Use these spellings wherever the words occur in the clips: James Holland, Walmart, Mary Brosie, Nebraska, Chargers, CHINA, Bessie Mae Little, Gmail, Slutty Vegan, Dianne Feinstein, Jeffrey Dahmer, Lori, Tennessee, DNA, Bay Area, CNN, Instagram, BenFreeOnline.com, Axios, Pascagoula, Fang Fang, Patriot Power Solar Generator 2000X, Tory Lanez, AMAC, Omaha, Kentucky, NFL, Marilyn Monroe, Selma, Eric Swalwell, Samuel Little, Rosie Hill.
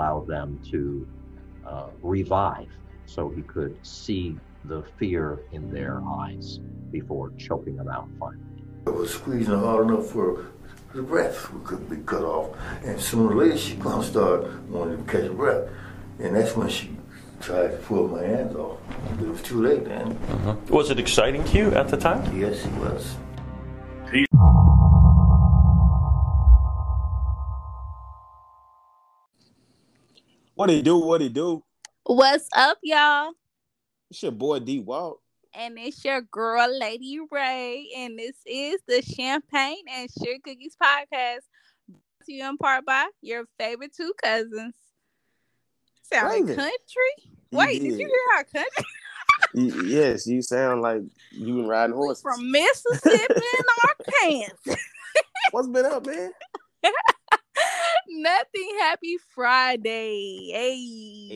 allow them to revive so he could see the fear in their eyes before choking them out finally. I was squeezing hard enough for the breath could be cut off, and sooner or later she gonna start wanting to catch a breath, and that's when she tried to pull my hands off. It was too late then. Mm-hmm. Was it exciting to you at the time? Yes, it was. What it do, what it do? What's up, y'all? It's your boy D Walt. And it's your girl, Lady Ray. And this is the Champagne and Sugar Cookies Podcast. Brought to you in part by your favorite two cousins. Sound like country? Wait, did you hear our country? Yes, you sound like you been riding horses. From Mississippi and Arkansas. What's been up, man? Nothing. Happy Friday. Hey.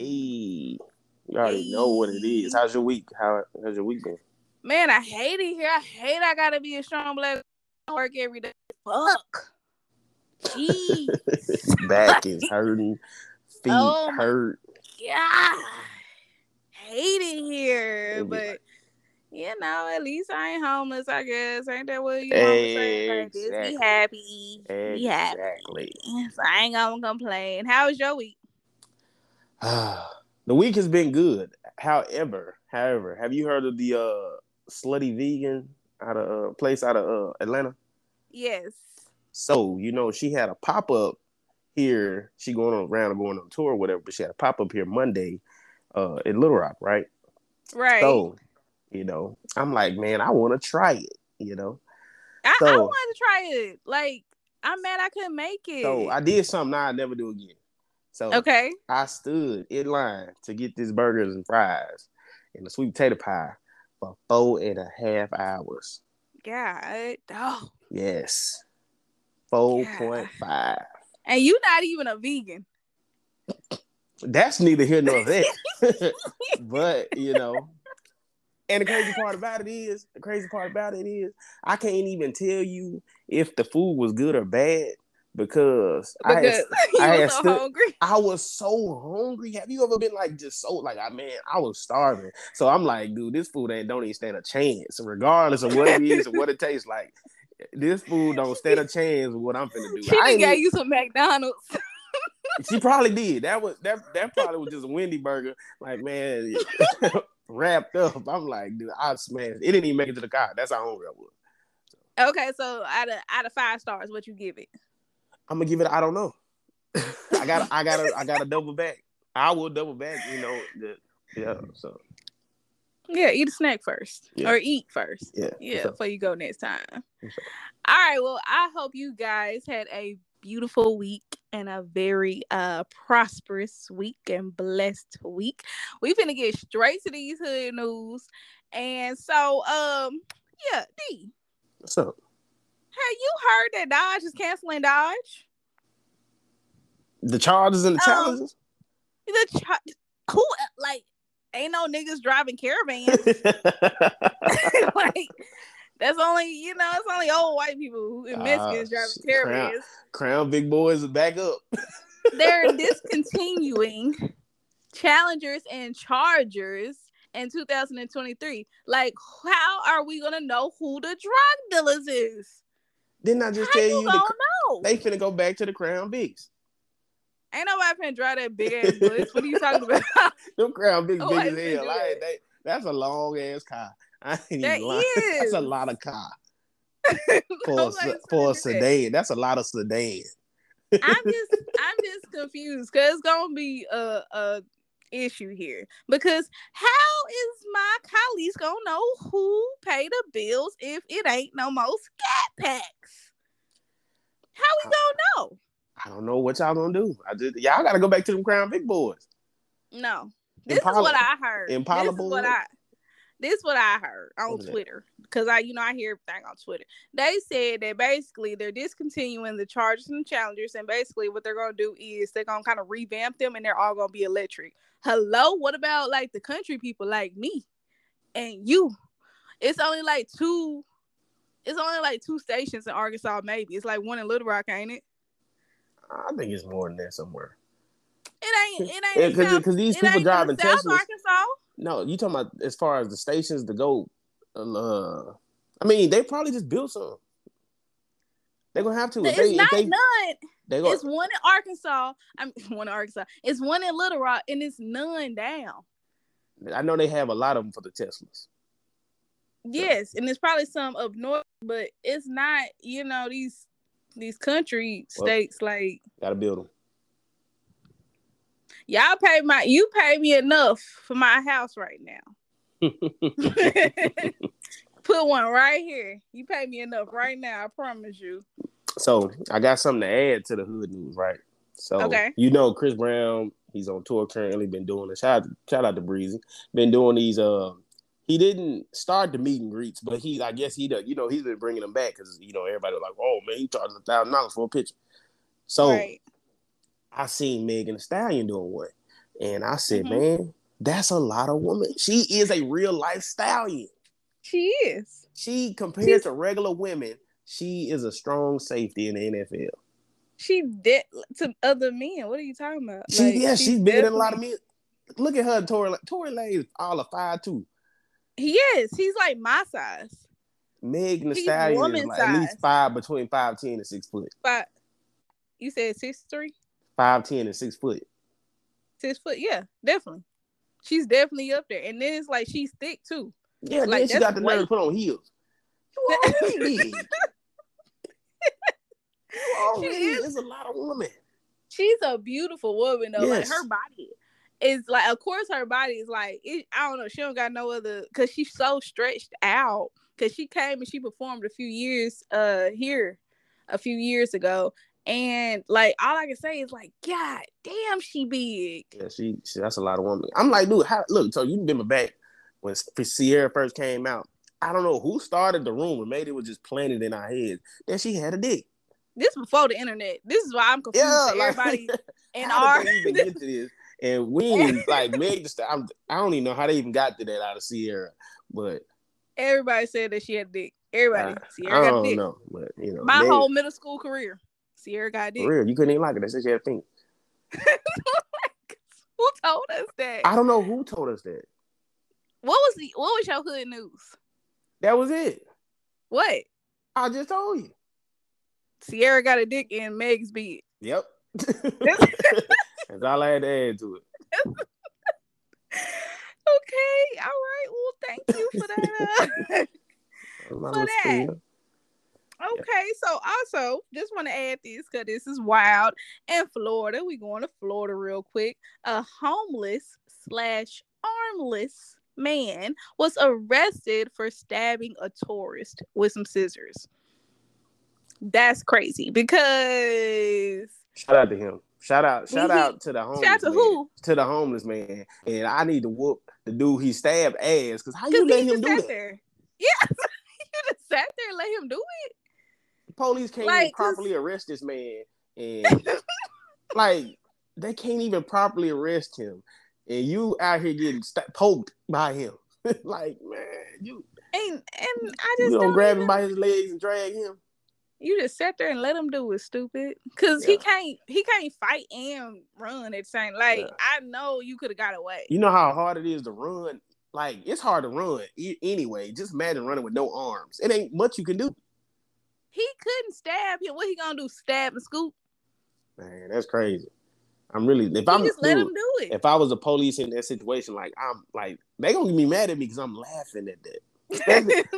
You already know what it is. How's your week? How's your week been? Man, I hate it here. I gotta be a strong black work every day. Fuck. Jeez. Back is hurting. Feet hurt. Yeah. Hate it here. It'll but you know, at least I ain't homeless, I guess. Ain't that what you want to say? Just be happy. Be happy. Exactly. So I ain't gonna complain. How was your week? The week has been good. However, have you heard of the Slutty Vegan place out of Atlanta? Yes. So, you know, she had a pop-up here. She going on tour or whatever, but she had a pop-up here Monday in Little Rock, right? Right. So, you know, I'm like, man, I want to try it, you know. I want to try it. Like, I'm mad I couldn't make it. So I did something I'd never do again. So okay. I stood in line to get these burgers and fries and the sweet potato pie for 4.5 hours. God. Oh. Yes. 4.5. Yeah. And you're not even a vegan. That's neither here nor there. But, you know. And the crazy part about it is, I can't even tell you if the food was good or bad because I was so hungry. I was so hungry. Have you ever been like just so like, man, I was starving. So I'm like, dude, this food don't even stand a chance, regardless of what it is or what it tastes like. This food don't stand a chance with what I'm finna do. She gave you some McDonald's. She probably did. That probably was just a Wendy burger. Like, man. Wrapped up. I'm like, dude, I smashed. It didn't even make it to the car. That's how hungry I was. So. Okay, so out of 5 stars, what you give it? I'm gonna give it. I don't know. I gotta double back. I will double back. You know. Yeah. So. Yeah, eat a snack first, or eat first. Yeah. Before you go next time. All right. Well, I hope you guys had a beautiful week and a very prosperous week and blessed week. We finna get straight to these hood news. And so, D. What's up? Have you heard that Dodge is canceling Dodge? The Chargers and the Challengers? Who, like, ain't no niggas driving caravans. Like, that's only, you know, it's only old white people and Mexicans driving caravans. Crown big boys are back up. They're discontinuing Challengers and Chargers in 2023. Like, how are we going to know who the drug dealers is? Didn't I just tell you? Know? They finna go back to the Crown Bigs. Ain't nobody finna drive that big ass bus. What are you talking about? Them Crown Bigs big as hell. That's a long ass car. I ain't even lying. That's a lot of car. for a sedan. That's a lot of sedan. I'm just confused because it's gonna be a issue here. Because how is my colleagues gonna know who pay the bills if it ain't no more scat packs? How we gonna know? I don't know what y'all gonna do. Y'all gotta go back to them Crown Big Boys. No. This is what I heard on Twitter, because I hear everything on Twitter. They said that basically they're discontinuing the Chargers and Challengers, and basically what they're going to do is they're going to kind of revamp them, and they're all going to be electric. Hello? What about, like, the country people like me and you? It's only like two stations in Arkansas, maybe. It's like one in Little Rock, ain't it? I think it's more than that somewhere. It ain't because these people drive in South Teslas. Arkansas? No, you talking about as far as the stations to go? I mean, they probably just built some. They're gonna have to. It's none. It's one in Arkansas. It's one in Little Rock, and it's none down. I know they have a lot of them for the Teslas. Yes, so. And there's probably some up north, but it's not. You know these country states like gotta build them. Y'all pay you pay me enough for my house right now. Put one right here. You pay me enough right now, I promise you. So I got something to add to the hood news, right? So you know Chris Brown, he's on tour currently, been doing this. Shout out to Breezy. Been doing these he didn't start the meet and greets, but he's been bringing them back because everybody was like, oh man, he charges $1,000 for a picture. So I seen Meg the Stallion doing one. And I said, man, that's a lot of women. She is a real life stallion. She is. She, compared to regular women, she is a strong safety in the NFL. She did to other men. What are you talking about? She's bigger than a lot of men. Look at her, Tory Lanez, all of 5'2". He is. He's like my size. Meg the Stallion is like at least 5'10" and 6 foot. 5. You said 6'3"? 5'10" and 6 foot. 6 foot, yeah, definitely. She's definitely up there. And then it's like she's thick too. Yeah, like, then she got the nerve to put on heels. You already big. There's a lot of women. She's a beautiful woman though. Yes. Like her body is like, of course her body is like, I don't know, she don't got no other, because she's so stretched out. Because she came and she performed a few years ago. And like all I can say is like, God damn, she big. Yeah, she that's a lot of women. I'm like, dude, so you remember back when Sierra first came out, I don't know who started the rumor. Maybe it was just planted in our heads that she had a dick. This before the internet. This is why I'm confused. Yeah, like, everybody in our even get to this. And we like Meg. I don't even know how they even got to that out of Sierra, but everybody said that she had a dick. Everybody, Sierra got a dick. I don't know, but my whole middle school career, Sierra got a dick. For real, you couldn't even like it. They said she had a thing. Who told us that? I don't know who told us that. What was your hood news? That was it. What? I just told you. Sierra got a dick in Meg's bed. Yep. That's all I had to add to it. Okay. All right. Well, thank you for that. Okay. So also, just want to add this because this is wild. In Florida, we going to Florida real quick. A homeless / armless man was arrested for stabbing a tourist with some scissors. That's crazy because shout out to the homeless man. And I need to whoop the dude he stabbed ass because how you let him do that? Yeah, you just sat there and let him do it. The police can't even properly arrest this man, and they can't even properly arrest him. And you out here getting poked by him, like man, you and I just don't grab him by his legs and drag him. You just sat there and let him do it, stupid. Cause he can't fight and run at the same. I know you could have got away. You know how hard it is to run. Like it's hard to run anyway. Just imagine running with no arms. It ain't much you can do. He couldn't stab him. What he gonna do? Stab and scoop? Man, that's crazy. If I was the police in that situation, they gonna be mad at me because I'm laughing at that.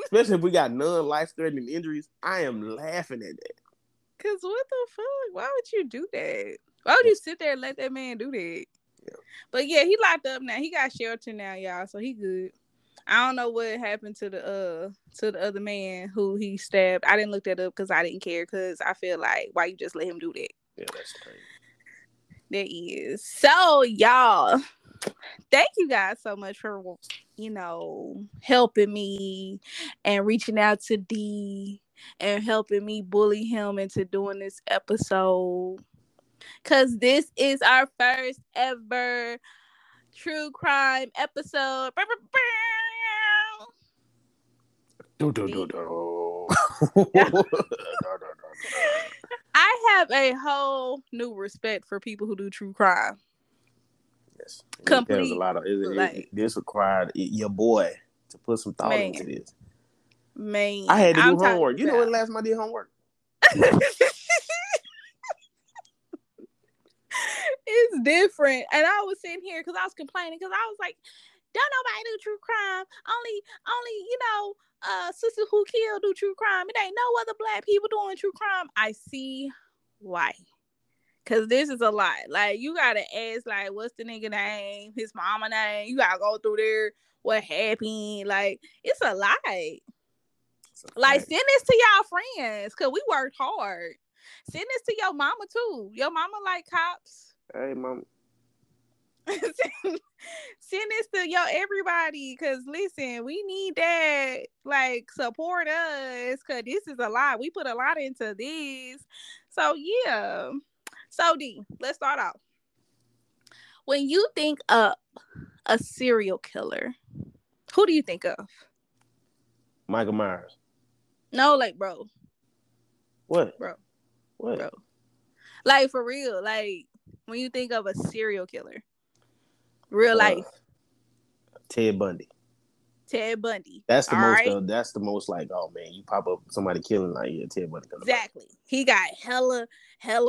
Especially if we got non-life-threatening injuries, I am laughing at that. Cause what the fuck? Why would you do that? Why would you sit there and let that man do that? Yeah. But yeah, he locked up now. He got shelter now, y'all. So he good. I don't know what happened to the other man who he stabbed. I didn't look that up because I didn't care. Cause I feel like why you just let him do that? Yeah, that's crazy. There is. So, y'all, thank you guys so much for, helping me and reaching out to D and helping me bully him into doing this episode. Because this is our first ever true crime episode. I have a whole new respect for people who do true crime. this. Complete. There's a lot of this required your boy to put some thought into this. Man, I had to do homework. You know what? Last time I did homework. It's different, and I was sitting here because I was complaining because I was like, "Don't nobody do true crime. Only sisters who kill do true crime. It ain't no other black people doing true crime." I see why. Cause this is a lot. Like, you gotta ask, like, what's the nigga name? His mama name? You gotta go through there. What happened? Like, it's a lot. Like, send this to y'all friends. Cause we worked hard. Send this to your mama too. Your mama like cops. Hey, mama. Send this to your everybody. Cause listen, we need that. Like, support us. Cause this is a lot. We put a lot into this. So yeah. So, D, let's start off. When you think of a serial killer, who do you think of? Michael Myers. No, like, bro. What? Bro. What? Bro. Like, for real. Like, when you think of a serial killer, real life. Ted Bundy. Ted Bundy. That's the most. Right? That's the most. Like, oh man, you pop up somebody killing, like, yeah, Ted Bundy. Exactly. He got hella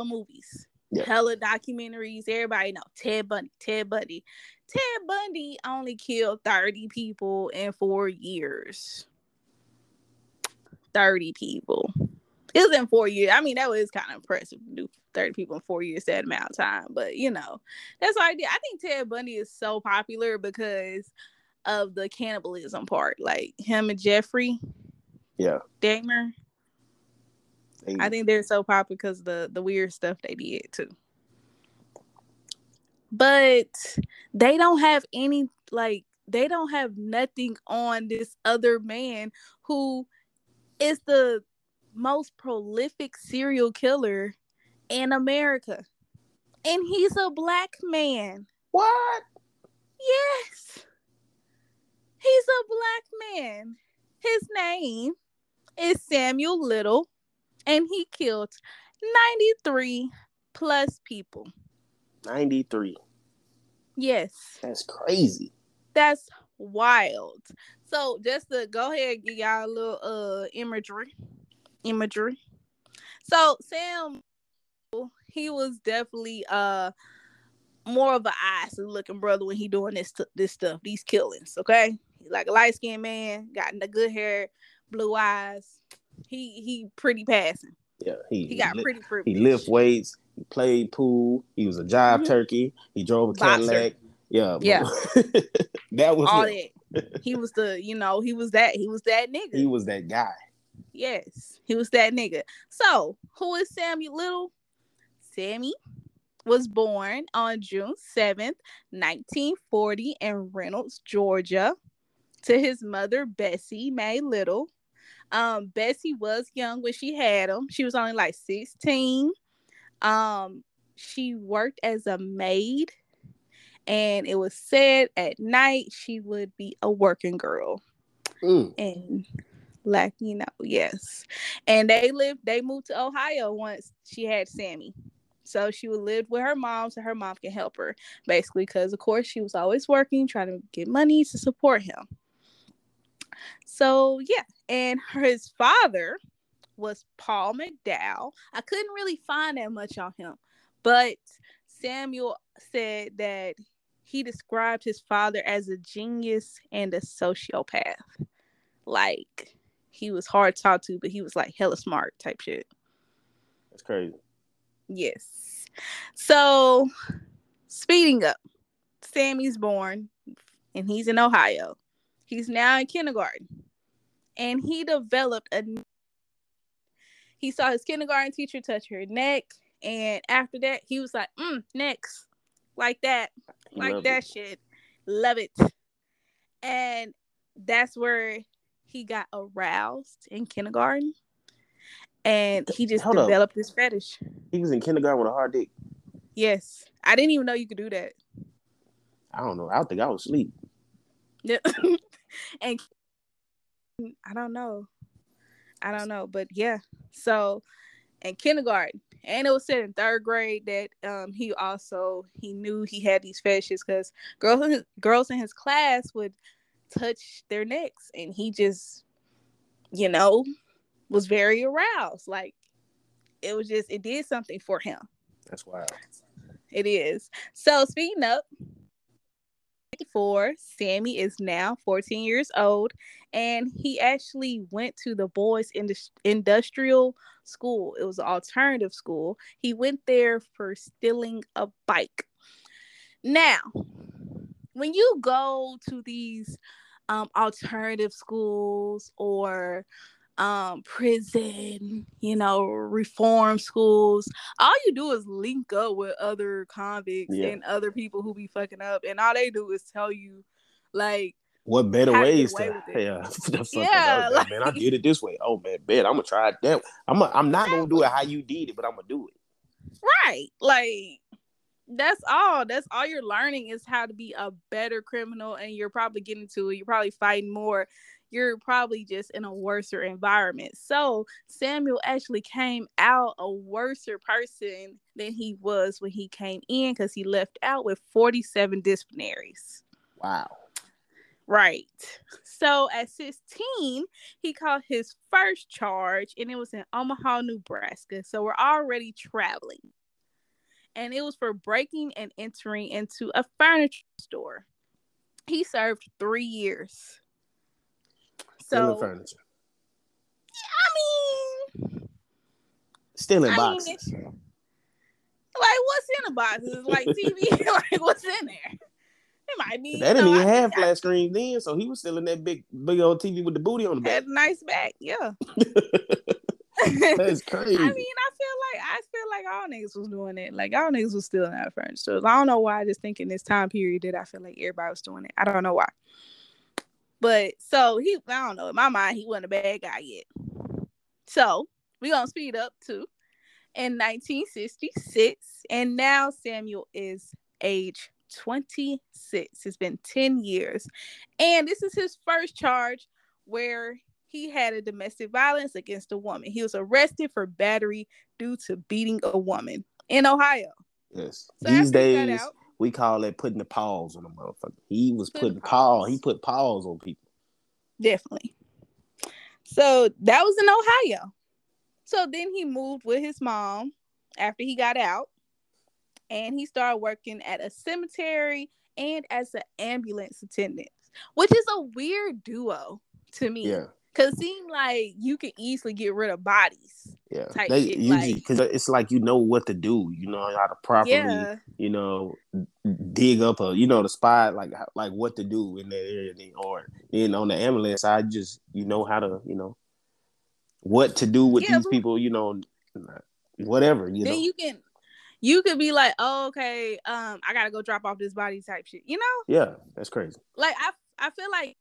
movies. Yeah. Hella documentaries. Everybody know Ted Bundy. Ted Bundy only killed 30 people in 4 years. 30 people. It was in 4 years. I mean, that was kind of impressive to do 30 people in 4 years, that amount of time. But, you know, that's what I did. I think Ted Bundy is so popular because of the cannibalism part. Like, him and Jeffrey. Yeah. Dahmer. I think they're so popular because the weird stuff they did too. But they don't have any, like, they don't have nothing on this other man who is the most prolific serial killer in America. And he's a black man. What? Yes. He's a black man. His name is Samuel Little. And he killed 93 plus people. 93. Yes. That's crazy. That's wild. So just to go ahead and give y'all a little imagery. So Sam, he was definitely more of an icy looking brother when he doing this stuff, these killings. Okay, he's like a light skinned man, got the good hair, blue eyes. He pretty passing. Yeah, he got pretty privilege. He lift weights. He played pool. He was a jive turkey. He drove a Cadillac. Yeah. That was all him. That. He was the, you know, he was that nigga. He was that guy. Yes, he was that nigga. So, who is Sammy Little? Sammy was born on June 7th, 1940 in Reynolds, Georgia, to his mother, Bessie Mae Little. Bessie was young when she had him. She was only like 16. She worked as a maid, and it was said at night she would be a working girl. Mm. And like, you know, yes. And they moved to Ohio once she had Sammy. So she would live with her mom so her mom can help her, basically, because of course she was always working, trying to get money to support him. So, yeah. And his father was Paul McDowell. I couldn't really find that much on him, but Samuel said that he described his father as a genius and a sociopath. Like, he was hard to talk to, but he was like hella smart type shit. That's crazy. Yes. So, speeding up, Sammy's born and he's in Ohio. He's now in kindergarten. And he developed he saw his kindergarten teacher touch her neck. And after that, he was like, next. Like that. Like that shit. Love it. And that's where he got aroused in kindergarten. And he just developed his fetish. He was in kindergarten with a hard dick. Yes. I didn't even know you could do that. I don't know. I don't think I was asleep. Yeah. And I don't know. But yeah. So in kindergarten, And it was said in third grade that he knew he had these fetishes because girls in his class would touch their necks, and he just, you know, was very aroused. Like, it was just, it did something for him. That's wild. It is. So, speaking up, 4, Sammy is now 14 years old, and he actually went to the boys' industrial school. It was an alternative school. He went there for stealing a bike. Now, when you go to these alternative schools or prison, you know, reform schools, all you do is link up with other convicts and other people who be fucking up, and all they do is tell you, like, what better ways to, like, man, I did it this way. Oh man, bet I'm gonna try it that way. I'm not gonna do it how you did it, but I'm gonna do it right. Like, that's all you're learning is how to be a better criminal, and you're probably getting to it. You're probably fighting more. You're probably just in a worser environment. So Samuel actually came out a worser person than he was when he came in, because he left out with 47 disciplinaries. Wow. Right. So at 16, he caught his first charge, and it was in Omaha, Nebraska. So we're already traveling. And it was for breaking and entering into a furniture store. He served 3 years. Stealing furniture. Yeah, I mean, stealing boxes. Mean, like, what's in the boxes? Like, TV, like, what's in there? It might be. They didn't even have flat screens then, so he was stealing that big old TV with the booty on the back. Had a nice back, yeah. That's crazy. I mean, I feel like all niggas was doing it. Like, all niggas was stealing out of furniture stores. I don't know why. I just think in this time period that I feel like everybody was doing it. I don't know why. But so I don't know, in my mind, he wasn't a bad guy yet. So we're going to speed up to in 1966. And now Samuel is age 26. It's been 10 years. And this is his first charge where he had a domestic violence against a woman. He was arrested for battery due to beating a woman in Ohio. Yes. So these days, we call it putting the paws on a motherfucker. He was putting paws. He put paws on people. Definitely. So that was in Ohio. So then he moved with his mom after he got out. And he started working at a cemetery and as an ambulance attendant, which is a weird duo to me. Yeah. Because it seemed like you could easily get rid of bodies. Yeah. Because it's like, you know what to do. You know how to properly, you know, dig up a, you know, the spot, like what to do in that area. Or then on the ambulance side, just, you know how to, you know, what to do with these people, you know, whatever, you know. Then you could be like, oh, okay, I got to go drop off this body type shit, you know? Yeah, that's crazy. Like, I feel like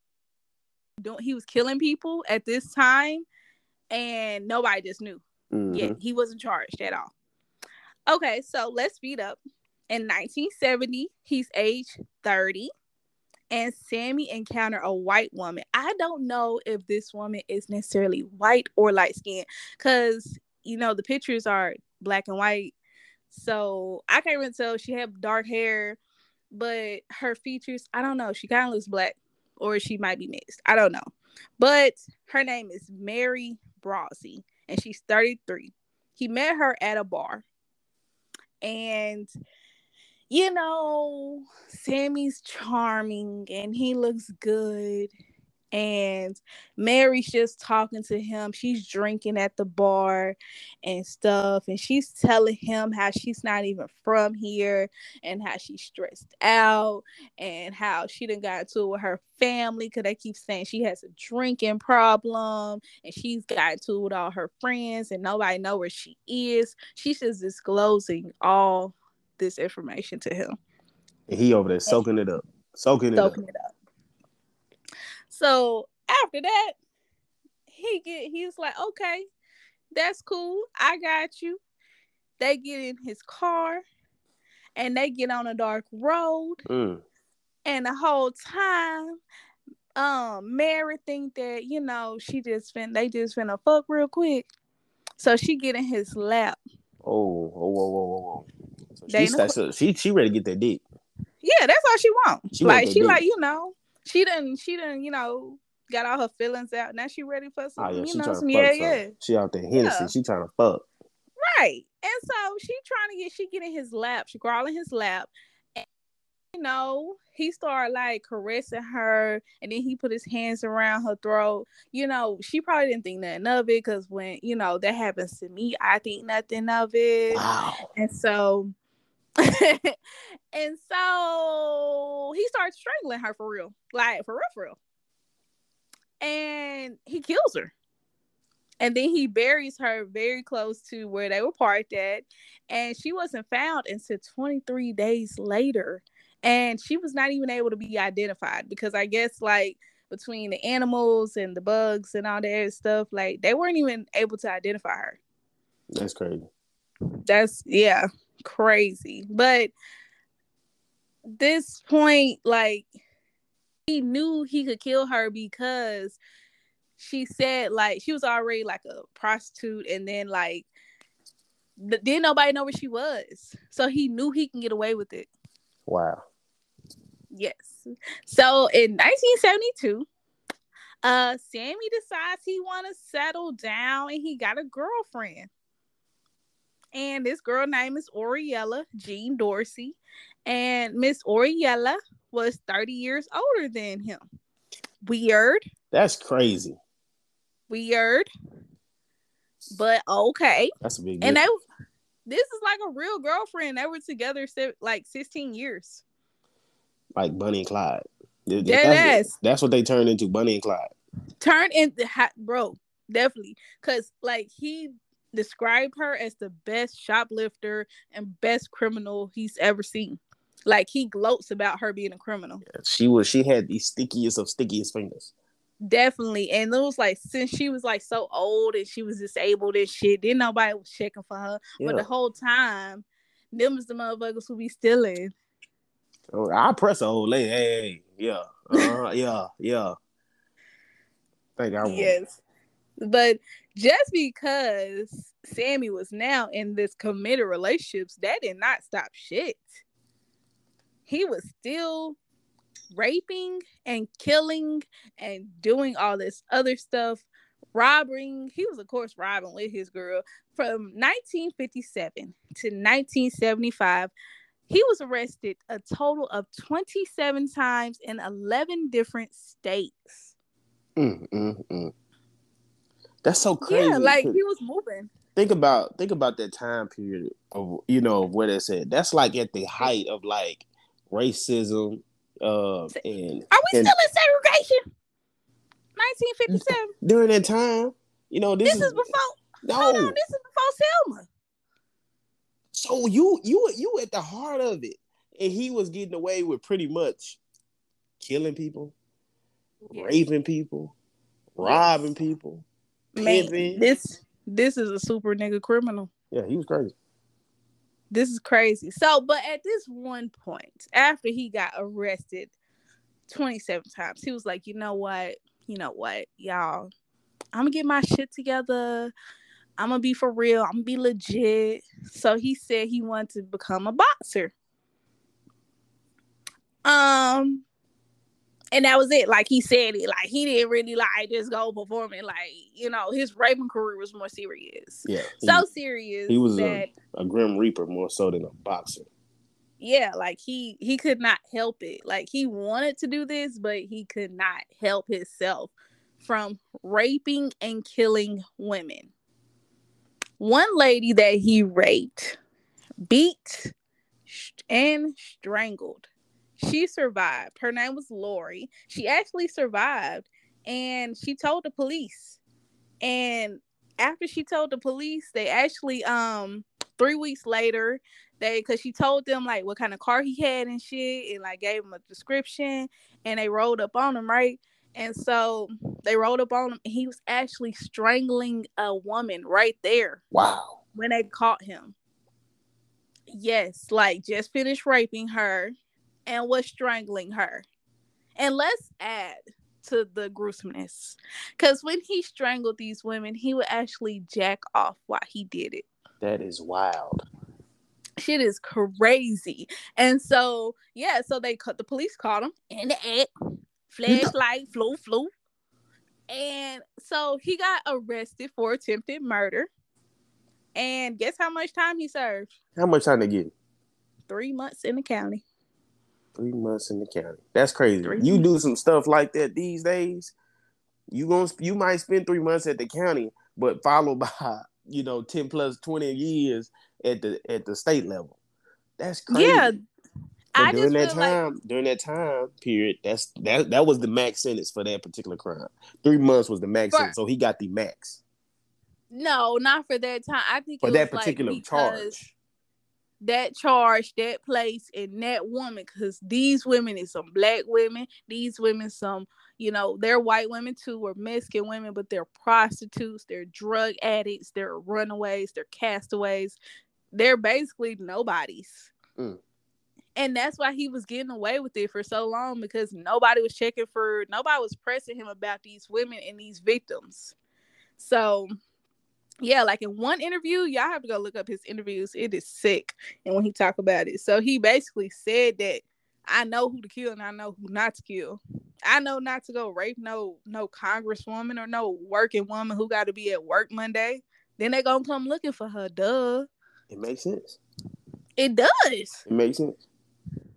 he was killing people at this time, and nobody just knew. Mm-hmm. Yeah, he wasn't charged at all. Okay, so let's speed up. In 1970, he's age 30, and Sammy encountered a white woman. I don't know if this woman is necessarily white or light skinned, because you know the pictures are black and white, so I can't even tell. She had dark hair, but her features, I don't know. She kind of looks black. Or she might be mixed. I don't know. But her name is Mary Brosie, and she's 33. He met her at a bar. And, you know, Sammy's charming, and he looks good. And Mary's just talking to him. She's drinking at the bar and stuff. And she's telling him how she's not even from here and how she's stressed out and how she done got into it with her family because they keep saying she has a drinking problem and she's got into it with all her friends and nobody knows where she is. She's just disclosing all this information to him. And he over there soaking it up. Soaking it up. So after that, he's like, okay, that's cool. I got you. They get in his car and they get on a dark road. Mm. And the whole time, Mary think that, you know, they just finna fuck real quick. So she get in his lap Oh. So she ready to get that dick. Yeah, that's all she wants. She done, you know, got all her feelings out. Now she ready for some, She out there Hennessy. Yeah. She trying to fuck. Right. And so she get in his lap. She crawl in his lap. And, you know, he started like caressing her. And then he put his hands around her throat. You know, she probably didn't think nothing of it. Because when, you know, that happens to me, I think nothing of it. Wow. And so... and so he starts strangling her for real. And he kills her. And then he buries her very close to where they were parked at. And she wasn't found until 23 days later. And she was not even able to be identified because I guess like between the animals and the bugs and all that stuff, like they weren't even able to identify her. That's crazy. Yeah. Crazy, but this point, like, he knew he could kill her because she said, like, she was already like a prostitute, and then like didn't nobody know where she was, so he knew he can get away with it. Wow. Yes. So in 1972, Sammy decides he want to settle down, and he got a girlfriend. And this girl name is Aurelia Jean Dorsey. And Miss Aurelia was 30 years older than him. Weird. That's crazy. Weird. But okay. That's a big deal. And this is like a real girlfriend. They were together like 16 years. Like Bunny and Clyde. That's what they turned into, Bunny and Clyde. Bro, definitely. Because like he... described her as the best shoplifter and best criminal he's ever seen. Like he gloats about her being a criminal. Yeah, she had the stickiest of stickiest fingers. Definitely. And it was like since she was like so old and she was disabled and shit, then nobody was checking for her. Yeah. But the whole time, them was the motherfuckers who be stealing. Oh, I press an old lady. Hey, yeah. Yeah. Thank God. Yes. But just because Sammy was now in this committed relationships, that did not stop shit. He was still raping and killing and doing all this other stuff, robbing. He was, of course, robbing with his girl. From 1957 to 1975, he was arrested a total of 27 times in 11 different states. That's so crazy. Yeah, like he was moving. Think about that time period of, you know, where that's at. That's like at the height of like racism. Are we still in segregation? 1957. During that time, you know, this is before. No, hold on, this is before Selma. So you at the heart of it, and he was getting away with pretty much killing people, raping people, robbing people. Man, this is a super nigga criminal. Yeah, he was crazy. This is crazy. So, but at this one point, after he got arrested 27 times, he was like, you know what, y'all, I'm gonna get my shit together. I'm gonna be for real. I'm gonna be legit. So he said he wanted to become a boxer. And that was it. Like, he said it. Like, he didn't really, like, just go performing. Like, you know, his raping career was more serious. Yeah. Serious. He was a Grim Reaper more so than a boxer. Yeah, like, he could not help it. Like, he wanted to do this, but he could not help himself from raping and killing women. One lady that he raped, beat, and strangled. She survived. Her name was Lori. She actually survived, and she told the police. And after she told the police, they actually 3 weeks later, because she told them like what kind of car he had and shit, and like gave him a description, and they rolled up on him, right? And so they rolled up on him, and he was actually strangling a woman right there. Wow. When they caught him. Yes, like just finished raping her. And was strangling her. And let's add to the gruesomeness. Because when he strangled these women, he would actually jack off while he did it. That is wild. Shit is crazy. And so, yeah, so they cut the police, caught him in the act, flashlight, flew. And so he got arrested for attempted murder. And guess how much time he served? How much time they give? 3 months in the county. 3 months in the county. That's crazy. You do some stuff like that these days, you might spend 3 months at the county, but followed by, 10 plus 20 years at the state level. That's crazy. Yeah. During that time period, that was the max sentence for that particular crime. 3 months was the max sentence, so he got the max. No, not for that time. I think for that particular charge. That charge, that place, and that woman, because these women is some black women. These women, they're white women too, or Mexican women, but they're prostitutes, they're drug addicts, they're runaways, they're castaways. They're basically nobodies. Mm. And that's why he was getting away with it for so long, because nobody was pressing him about these women and these victims. So... yeah, like in one interview, y'all have to go look up his interviews. It is sick. And when he talk about it, so he basically said that I know who to kill and I know who not to kill. I know not to go rape no congresswoman or no working woman who got to be at work Monday. Then they gonna come looking for her. Duh. It makes sense. It does. It makes sense.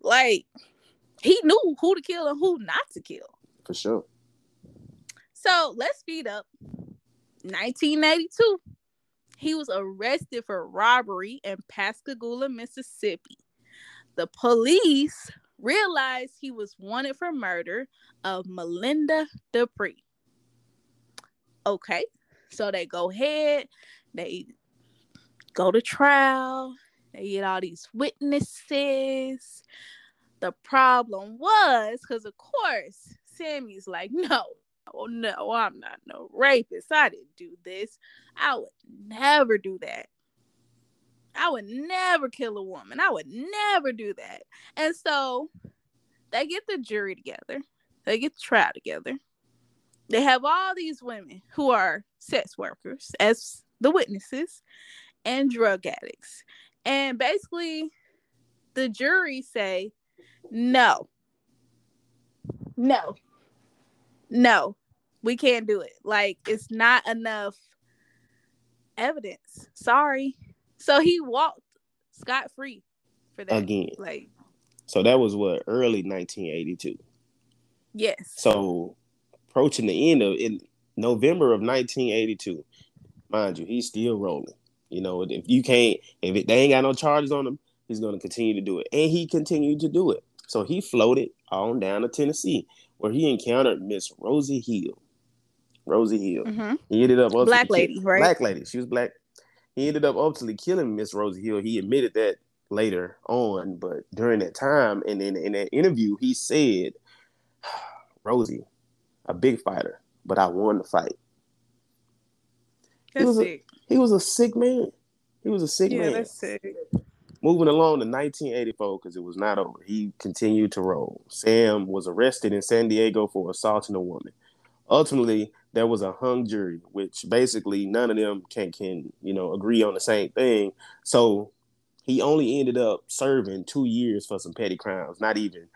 Like he knew who to kill and who not to kill. For sure. So let's speed up. 1982, he was arrested for robbery in Pascagoula, Mississippi. The police realized he was wanted for murder of Melinda Dupree. Okay, so they go ahead, they go to trial, they get all these witnesses. The problem was, because of course, Sammy's like, no, I'm not no rapist. I didn't do this. I would never do that. I would never kill a woman. I would never do that. And so they get the jury together. They get the trial together. They have all these women who are sex workers as the witnesses and drug addicts. And basically the jury say, no, we can't do it. Like, it's not enough evidence. Sorry. So he walked scot-free for that. Again. Like, so that was what, early 1982? Yes. So approaching the end of in November of 1982, mind you, he's still rolling. If they ain't got no charges on him, he's going to continue to do it. And he continued to do it. So he floated on down to Tennessee, where he encountered Miss Rosie Hill. Mm-hmm. He ended up black lady, right? Black lady. She was black. He ended up ultimately killing Miss Rosie Hill. He admitted that later on, but during that time, and then in that interview, he said, "Rosie, a big fighter, but I won the fight." That's sick. He was a sick man. Yeah, that's sick. Moving along to 1984, because it was not over. He continued to roll. Sam was arrested in San Diego for assaulting a woman. Ultimately, there was a hung jury, which basically none of them can agree on the same thing. So he only ended up serving 2 years for some petty crimes, not even,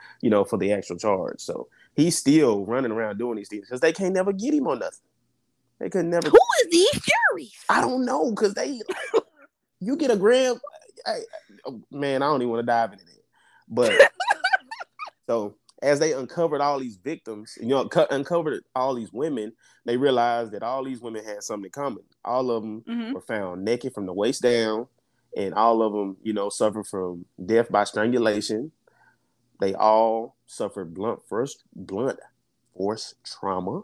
for the actual charge. So he's still running around doing these things because they can't never get him on nothing. They could never. Who is these juries? I don't know, because they you get a grand. I don't even want to dive into that. But so as they uncovered all these victims, uncovered all these women, they realized that all these women had something in common. All of them were found naked from the waist down, and all of them, suffered from death by strangulation. They all suffered blunt force trauma,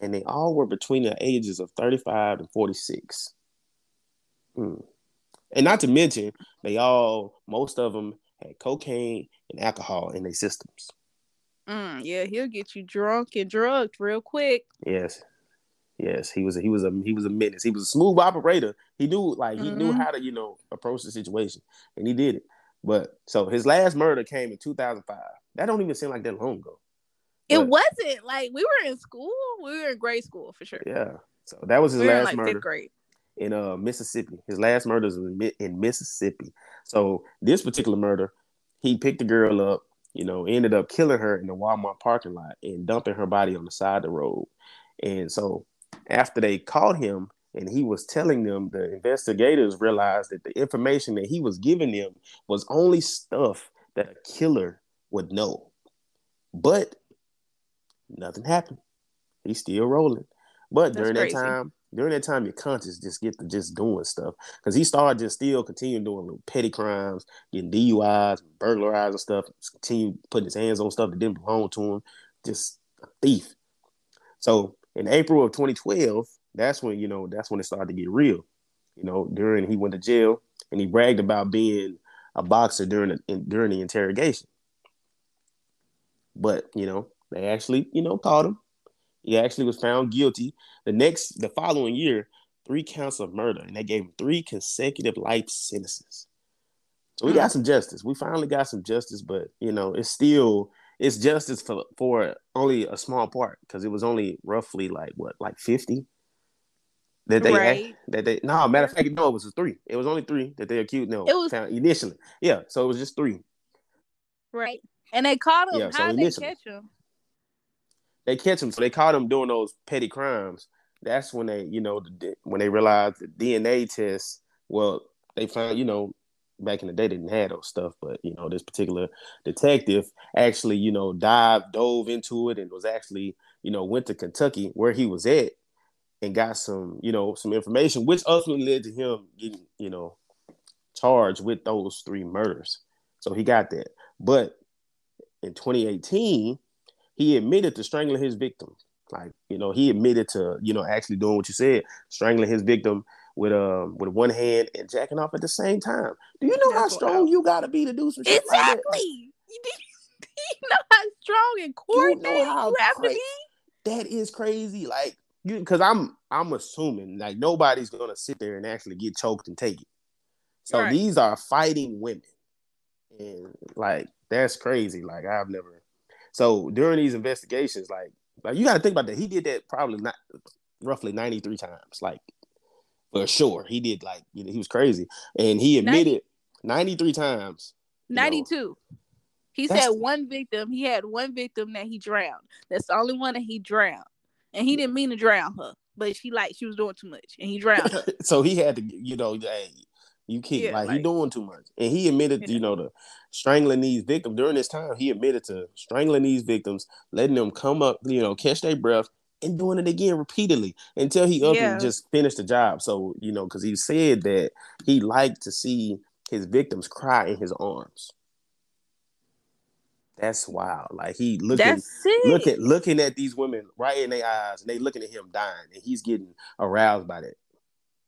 and they all were between the ages of 35 and 46. And not to mention, most of them had cocaine and alcohol in their systems. Yeah, he'll get you drunk and drugged real quick. Yes, he was a menace. He was a smooth operator. He knew he knew how to approach the situation, and he did it. But so his last murder came in 2005. That don't even seem like that long ago. But, it wasn't we were in school. We were in grade school for sure. Yeah, so that was his last murder. Fifth grade. in Mississippi. His last murder was in Mississippi. So this particular murder, he picked the girl up, you know, ended up killing her in the Walmart parking lot and dumping her body on the side of the road. And so after they caught him and he was telling them, the investigators realized that the information that he was giving them was only stuff that a killer would know. But nothing happened. He's still rolling. But during that time, your conscience just get to just doing stuff. Because he started just still continuing doing little petty crimes, getting DUIs, burglarized and stuff, continue putting his hands on stuff that didn't belong to him. Just a thief. So in April of 2012, that's when it started to get real. You know, during he went to jail and he bragged about being a boxer during the interrogation. But, you know, they actually, you know, caught him. He actually was found guilty. The following year, 3 counts of murder, and they gave him 3 consecutive life sentences. So we got some justice. We finally got some justice, but you know, it's justice for only a small part, because it was only roughly like 50 that they had, that they it was 3. It was only 3 that they accused. No, it was found initially. Yeah, so it was just 3. Right, and they caught him. Yeah, how did they catch him? They catch him, so they caught him doing those petty crimes. That's when they, you know, when they realized the DNA tests. Well, they found, you know, back in the day they didn't have those stuff, but you know, this particular detective actually, you know, dove into it and was actually, you know, went to Kentucky where he was at and got some, you know, some information, which ultimately led to him getting, you know, charged with those 3 murders. So he got that, but in 2018. He admitted to strangling his victim. Like, you know, he admitted to, you know, actually doing what you said, strangling his victim with one hand and jacking off at the same time. Do you know how strong you got to be to do some shit like that? Exactly. Do you know how strong and coordinated you have to be? That is crazy. Like, because I'm assuming, like, nobody's going to sit there and actually get choked and take it. So right. These are fighting women. And, like, that's crazy. Like, I've never... So during these investigations, like you got to think about that. He did that probably not roughly 93 times, like for sure. He did, like, you know, he was crazy, and he admitted 93 times. 92. You know, he said one victim. He had one victim that he drowned. That's the only one that he drowned, and he didn't mean to drown her, but she was doing too much, and he drowned her. So he had to, you know, hey, you kid, yeah, like he doing too much, and he admitted, you know, to strangling these victims during this time. He admitted to strangling these victims, letting them come up, you know, catch their breath, and doing it again repeatedly until he up and just finished the job. So, you know, because he said that he liked to see his victims cry in his arms. That's wild. Like, he looking at these women right in their eyes, and they looking at him dying, and he's getting aroused by that.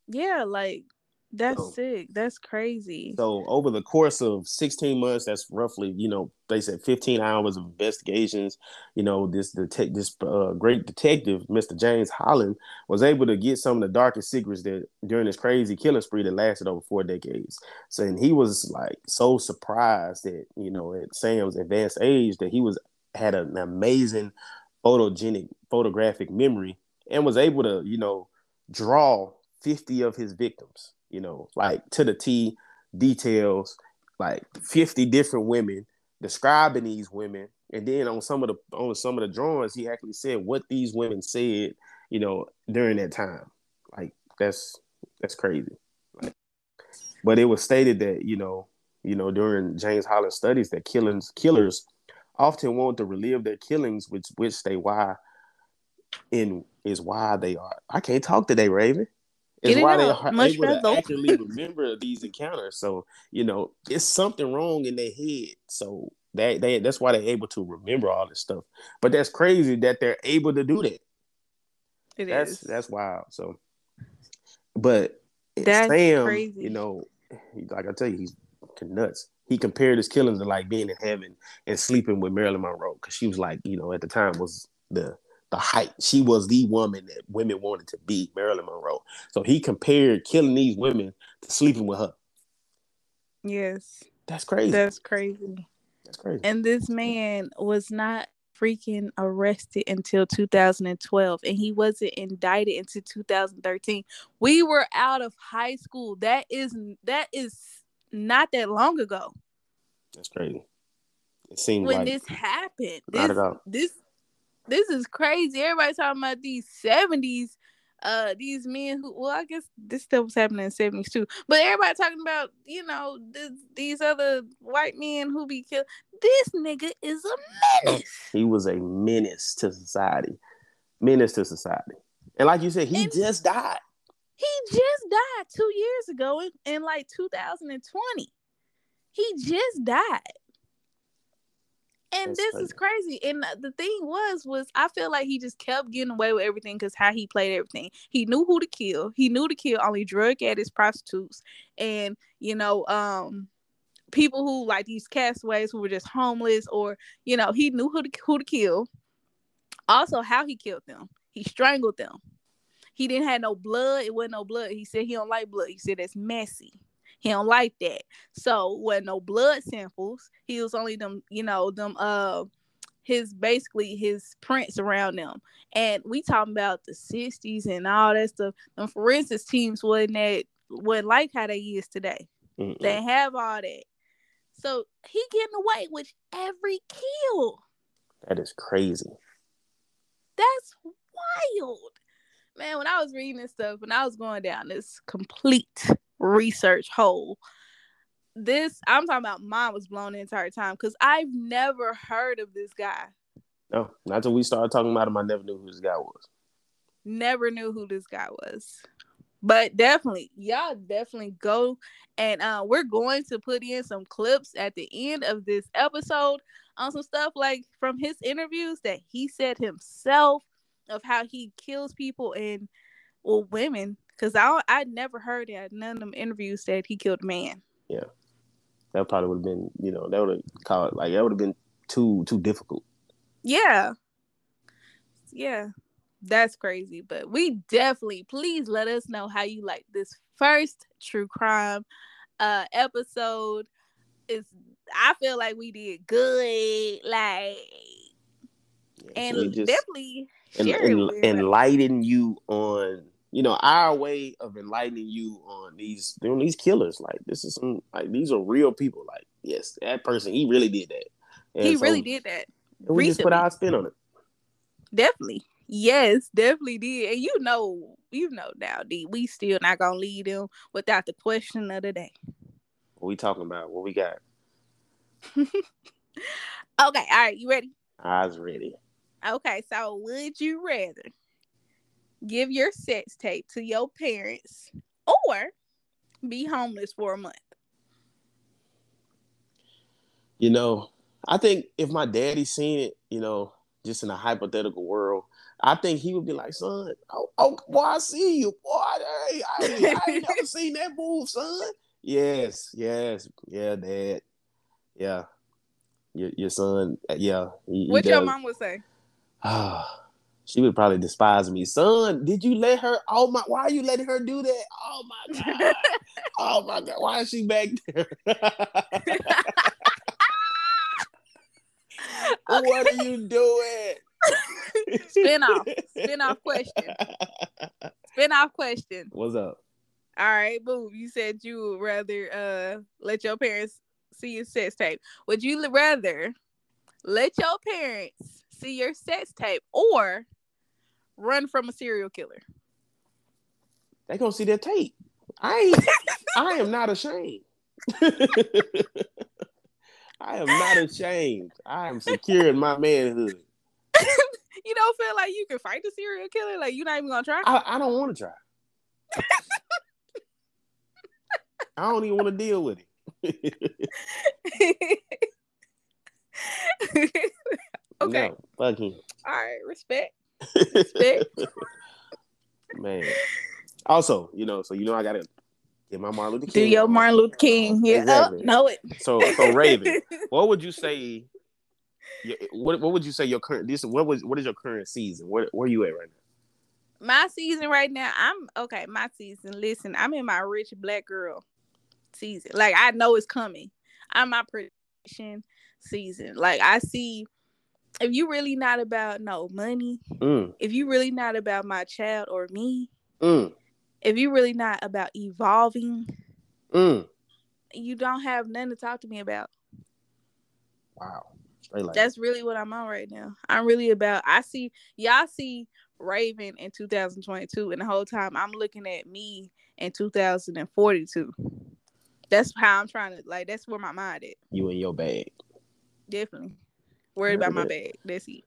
Yeah, like. That's sick. That's crazy. So over the course of 16 months, that's roughly, you know, they said 15 hours of investigations. You know, this great detective, Mr. James Holland, was able to get some of the darkest secrets that during this crazy killing spree that lasted over 4 decades. So, and he was like so surprised that, you know, at Sam's advanced age, that he had an amazing photographic memory and was able to, you know, draw 50 of his victims. You know, like to the T, details, like 50 different women, describing these women, and then on some of the drawings, he actually said what these women said, you know, during that time. Like, that's crazy. Like, but it was stated that you know during James Holland's studies that killers often want to relive their killings, which is why they are. I can't talk today, Raven. It's why they are able to actually remember these encounters. So, you know, it's something wrong in their head. So that's why they're able to remember all this stuff. But that's crazy that they're able to do that. That's wild. So, but that's Sam, crazy. You know, like I tell you, he's nuts. He compared his killings to like being in heaven and sleeping with Marilyn Monroe, because she was like, you know, at the time was the height. She was the woman that women wanted to be, Marilyn Monroe. So he compared killing these women to sleeping with her. Yes. That's crazy. And this man was not freaking arrested until 2012, and he wasn't indicted until 2013. We were out of high school. That is not that long ago. That's crazy. It seems when like this happened. This is crazy. Everybody's talking about these 70s. These men who, well, I guess this stuff was happening in the 70s too, but everybody talking about, you know, these other white men who be killed. This nigga is a menace. He was a menace to society. And like you said, just died. He just died 2 years ago in like 2020. He just died. And this is crazy. And the thing was I feel like he just kept getting away with everything because how he played everything. He knew who to kill. He knew to kill only drug addicts, prostitutes, and, you know, people who like these castaways who were just homeless, or, you know, he knew who to kill. Also, how he killed them. He strangled them. He didn't have no blood. It wasn't no blood. He said he don't like blood. He said that's messy. He don't like that. So with no blood samples, he was only them, you know, them his prints around them. And we talking about the 60s and all that stuff. And forensics teams wouldn't like how they is today. Mm-mm. They have all that. So he getting away with every kill. That is crazy. That's wild. Man, when I was reading this stuff, when I was going down this complete research hole, I'm talking about, mine was blown the entire time because I've never heard of this guy. No, not until we started talking about him. I never knew who this guy was. But definitely, y'all definitely go, and we're going to put in some clips at the end of this episode on some stuff like from his interviews that he said himself of how he kills people and, well, women. Because I never heard that. None of them interviews said he killed a man. Yeah. That probably would have been, you know, that would have called, like, that would have been too difficult. Yeah. Yeah. That's crazy. But we definitely, please let us know how you like this first true crime episode. I feel like we did good. Like, yeah, and so just, definitely enlighten you on, you know, our way of enlightening you on these killers. Like, this is some, like, these are real people. Like, yes, that person, he really did that. And he really did that. And we just put our spin on it. Definitely. Yes, definitely did. And you know now, D, we still not going to leave them without the question of the day. What we talking about? What we got? Okay, all right, you ready? I was ready. Okay, so would you rather give your sex tape to your parents or be homeless for a month? You know, I think if my daddy seen it, you know, just in a hypothetical world, I think he would be like, son, oh boy, I see you. Boy, I ain't never seen that move, son. Yes. Yeah, dad. Yeah. Your son. Yeah. What your mom would say? She would probably despise me. Son, did you let her? Oh my! Why are you letting her do that? Oh my god! Oh my god! Why is she back there? What are you doing? Spin off question. What's up? All right, boo. You said you would rather let your parents see your sex tape. Would you rather let your parents see your sex tape or run from a serial killer? They gonna see that tape. I am not ashamed. I am not ashamed. I am secure in my manhood. You don't feel like you can fight the serial killer? Like, you're not even gonna try? I don't want to try. I don't even want to deal with it. Okay. No, fuck him. All right, respect. Man. Also, you know, so you know, I gotta get my Martin Luther King. Do your Martin Luther King. Yeah, exactly. Know it. So Raven, what would you say? What would you say your current? What is your current season? Where you at right now? My season right now. I'm okay. My season. Listen, I'm in my rich black girl season. Like, I know it's coming. I'm my prediction season. Like, I see if you really not about no money, if you really not about my child or me, if you really not about evolving, you don't have nothing to talk to me about. Wow. Like that's really what I'm on right now. I'm really about, I see, y'all see Raven in 2022, and the whole time I'm looking at me in 2042. That's how I'm trying to, like, that's where my mind is. You in your bag. Definitely. Worried about my bag. That's it.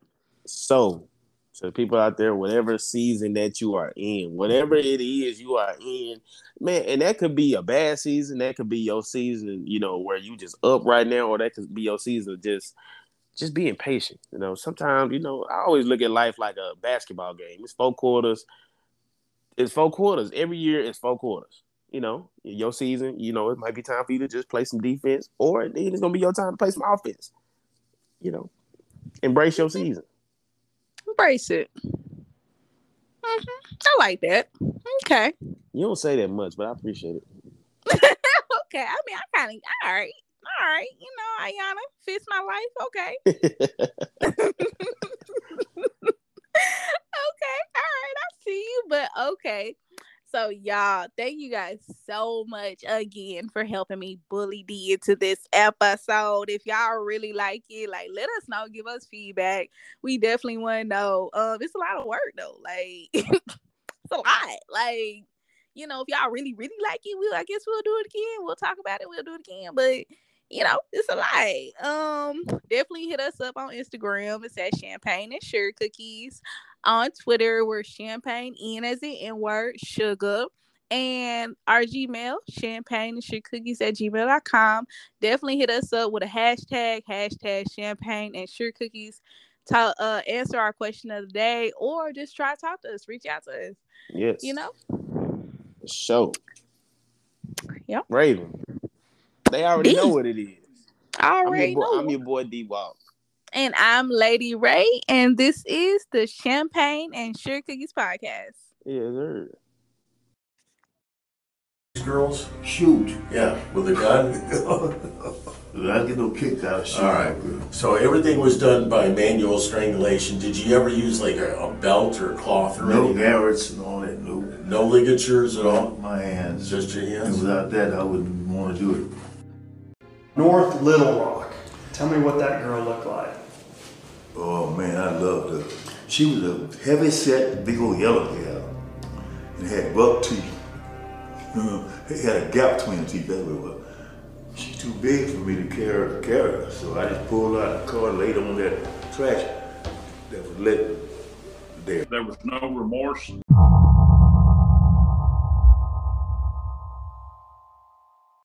So, to the people out there, whatever season that you are in, whatever it is you are in, man, and that could be a bad season. That could be your season, you know, where you just up right now, or that could be your season of just being patient. You know, sometimes, you know, I always look at life like a basketball game. It's 4 quarters. It's 4 quarters. Every year it's 4 quarters. You know, your season, you know, it might be time for you to just play some defense, or then it's going to be your time to play some offense. You know, embrace your season. Embrace it. I like that. Okay. You don't say that much, but I appreciate it. Okay. I mean, I kind of, all right. All right. You know, Ayana fits my life. Okay. Okay. All right. I see you, but okay. So, y'all, thank you guys so much again for helping me bully D into this episode. If y'all really like it, like, let us know. Give us feedback. We definitely want to know. It's a lot of work, though. Like, it's a lot. Like, you know, if y'all really, really like it, I guess we'll do it again. We'll talk about it. We'll do it again. But, you know, it's a lot. Definitely hit us up on Instagram. It's at Champagne and Sugar Cookies. On Twitter, we're Champagne in as in N-word, Sugar. And our Gmail, champagneandsugacookies@gmail.com. Definitely hit us up with a hashtag Champagne and Sugar Cookies. Answer our question of the day, or just try to talk to us. Reach out to us. Yes. You know? So. Yep. Raven. They already know what it is. I already know. I'm your boy, D-Walk. And I'm Lady Ray, and this is the Champagne and Sugar Cookies Podcast. Yeah, sir. These girls shoot. Yeah, with a gun. I get no kick out of shooting. All right. So everything was done by manual strangulation. Did you ever use like a belt or cloth or anything? No garrots and all that. No. No ligatures at all. My hands. Just your hands. Without that, I wouldn't want to do it. North Little Rock. Tell me what that girl looked like. Oh man, I loved her. She was a heavy set, big old yellow gal, and had buck teeth. It had a gap between the teeth everywhere. She's too big for me to carry her, so I just pulled out of the car, laid on that trash that was lit there. There was no remorse,